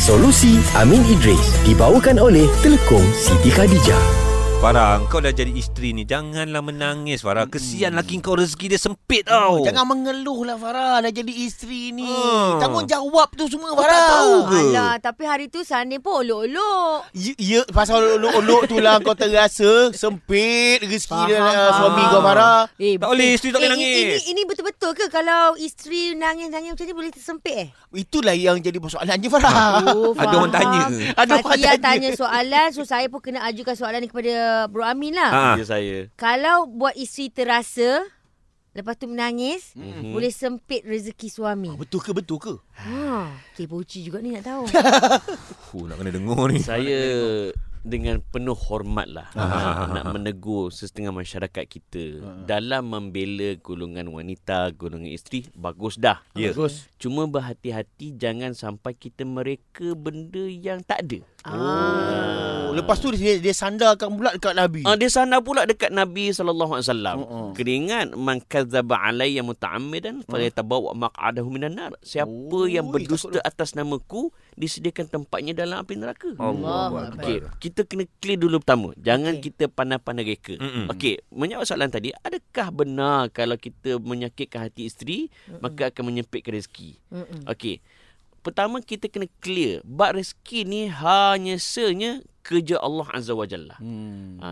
Solusi Amin Idris dibawakan oleh Telekom Siti Khadijah. Farah, kau dah jadi isteri ni, janganlah menangis, Farah. Kesian laki kau, rezeki dia sempit tau. Jangan mengeluh lah, Farah. Dah jadi isteri ni, tanggungjawab tu semua, Farah. Tak tahu ke? Alah, tapi hari tu sana pun olok-olok. Ya, pasal olok-olok tu lah kau terasa sempit rezeki dia suami kau, Farah. Tak boleh, isteri tak boleh nangis. Ini betul-betul ke kalau isteri nangis-nangis macam ni boleh tersempit eh? Itulah yang jadi persoalannya, Farah. Ada orang tanya ke? Ada tanya soalan, so saya pun kena ajukan soalan ni kepada Bro Amin lah. Ya, saya. Kalau buat isteri terasa lepas tu menangis, boleh sempit rezeki suami. Betul ke? Okay, boci juga ni nak tahu. Nak kena dengar ni. Saya dengan penuh hormat lah nak menegur sesetengah masyarakat kita dalam membela golongan wanita, golongan isteri. Bagus dah, bagus. Cuma berhati-hati, jangan sampai kita mereka benda yang tak ada. Lepas tu dia sandarkan pula dekat Nabi. Dia sandar pula dekat Nabi SAW. Keringat man kadzaba alayya muta'ammidan falyatabawwa maq'adahu minan nar. Siapa yang berdusta atas namaku disediakan tempatnya dalam api neraka. Allah. Okey, kita kena clear dulu pertama. Jangan kita pandai-pandai reka. Okey, menyambut soalan tadi, adakah benar kalau kita menyakitkan hati isteri maka akan menyempitkan rezeki? Okey. Pertama, kita kena clear bab rezeki ni hanya senya kerja Allah Azza wa Jalla.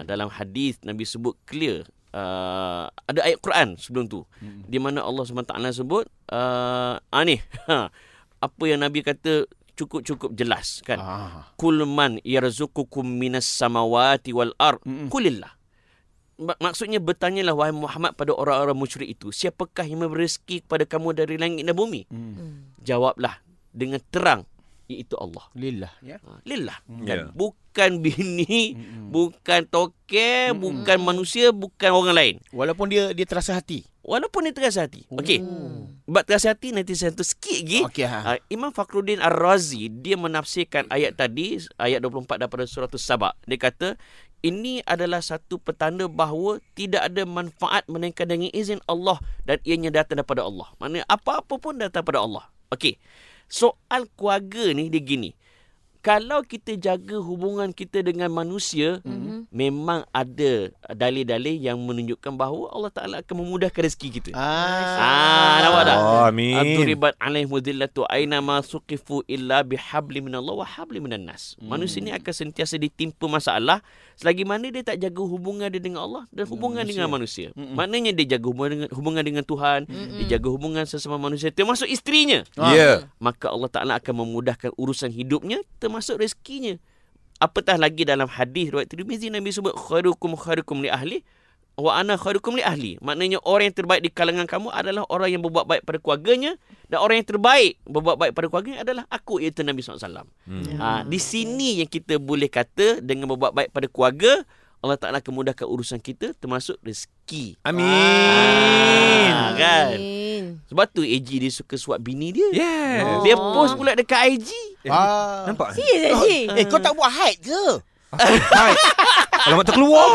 Dalam hadis Nabi sebut clear. Ada ayat Quran sebelum tu di mana Allah SWT sebut apa yang Nabi kata cukup-cukup jelas kan. Kul man yarzuqukum minas samawati wal ard kulillah. Maksudnya, bertanyalah wahai Muhammad pada orang-orang musyrik itu, siapakah yang memberi rezeki kepada kamu dari langit dan bumi? Jawablah dengan terang, iaitu Allah. Lillah, ya. Lillah. Kan? Bukan bini, bukan tokek, bukan manusia, bukan orang lain. Walaupun dia terasa hati. Okey. Sebab terasa hati nanti saya sentuh sikit lagi. Imam Fakhruddin Ar-Razi dia menafsirkan ayat tadi, ayat 24 daripada surah As-Saba. Dia kata, ini adalah satu petanda bahawa tidak ada manfaat melainkan dengan izin Allah dan ianya datang daripada Allah. Maknanya apa-apa pun datang daripada Allah. Okey. Soal keluarga ni dia gini. Kalau kita jaga hubungan kita dengan manusia, memang ada dalil-dalil yang menunjukkan bahawa Allah Ta'ala akan memudahkan rezeki kita. Nampak dah? Abduribat alaih muzillatu aina ma suqifu illa bihabli minallah wa habli minannas. Manusia ni akan sentiasa ditimpa masalah selagi mana dia tak jaga hubungan dia dengan Allah dan hubungan dengan manusia. Maknanya dia jaga hubungan dengan Tuhan, dia jaga hubungan sesama manusia termasuk isterinya. Maka Allah Ta'ala akan memudahkan urusan hidupnya termasuk rezekinya. Apatah lagi dalam hadis riwayat Tirmizi, Nabi sebut khairukum li ahli wa ana khairukum li ahli. Maknanya orang yang terbaik di kalangan kamu adalah orang yang berbuat baik pada keluarganya, dan orang yang terbaik berbuat baik pada keluarganya adalah aku, iaitu Nabi SAW. Di sini yang kita boleh kata dengan berbuat baik pada keluarga, Allah Ta'ala akan mudahkan urusan kita termasuk rezeki. Amin. Kan? Sebab tu AG dia suka suap bini dia. Dia post pula dekat IG. Nampak? Serius AG? Kau tak buat hide ke? Hide? Alamak, terkeluar.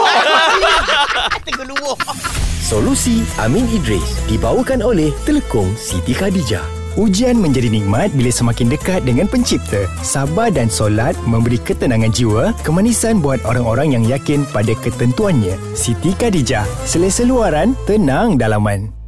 Solusi Amin Idris dibawakan oleh Telekom Siti Khadijah. Ujian menjadi nikmat bila semakin dekat dengan pencipta. Sabar dan solat memberi ketenangan jiwa, kemanisan buat orang-orang yang yakin pada ketentuannya. Siti Khadijah, selesa luaran, tenang dalaman.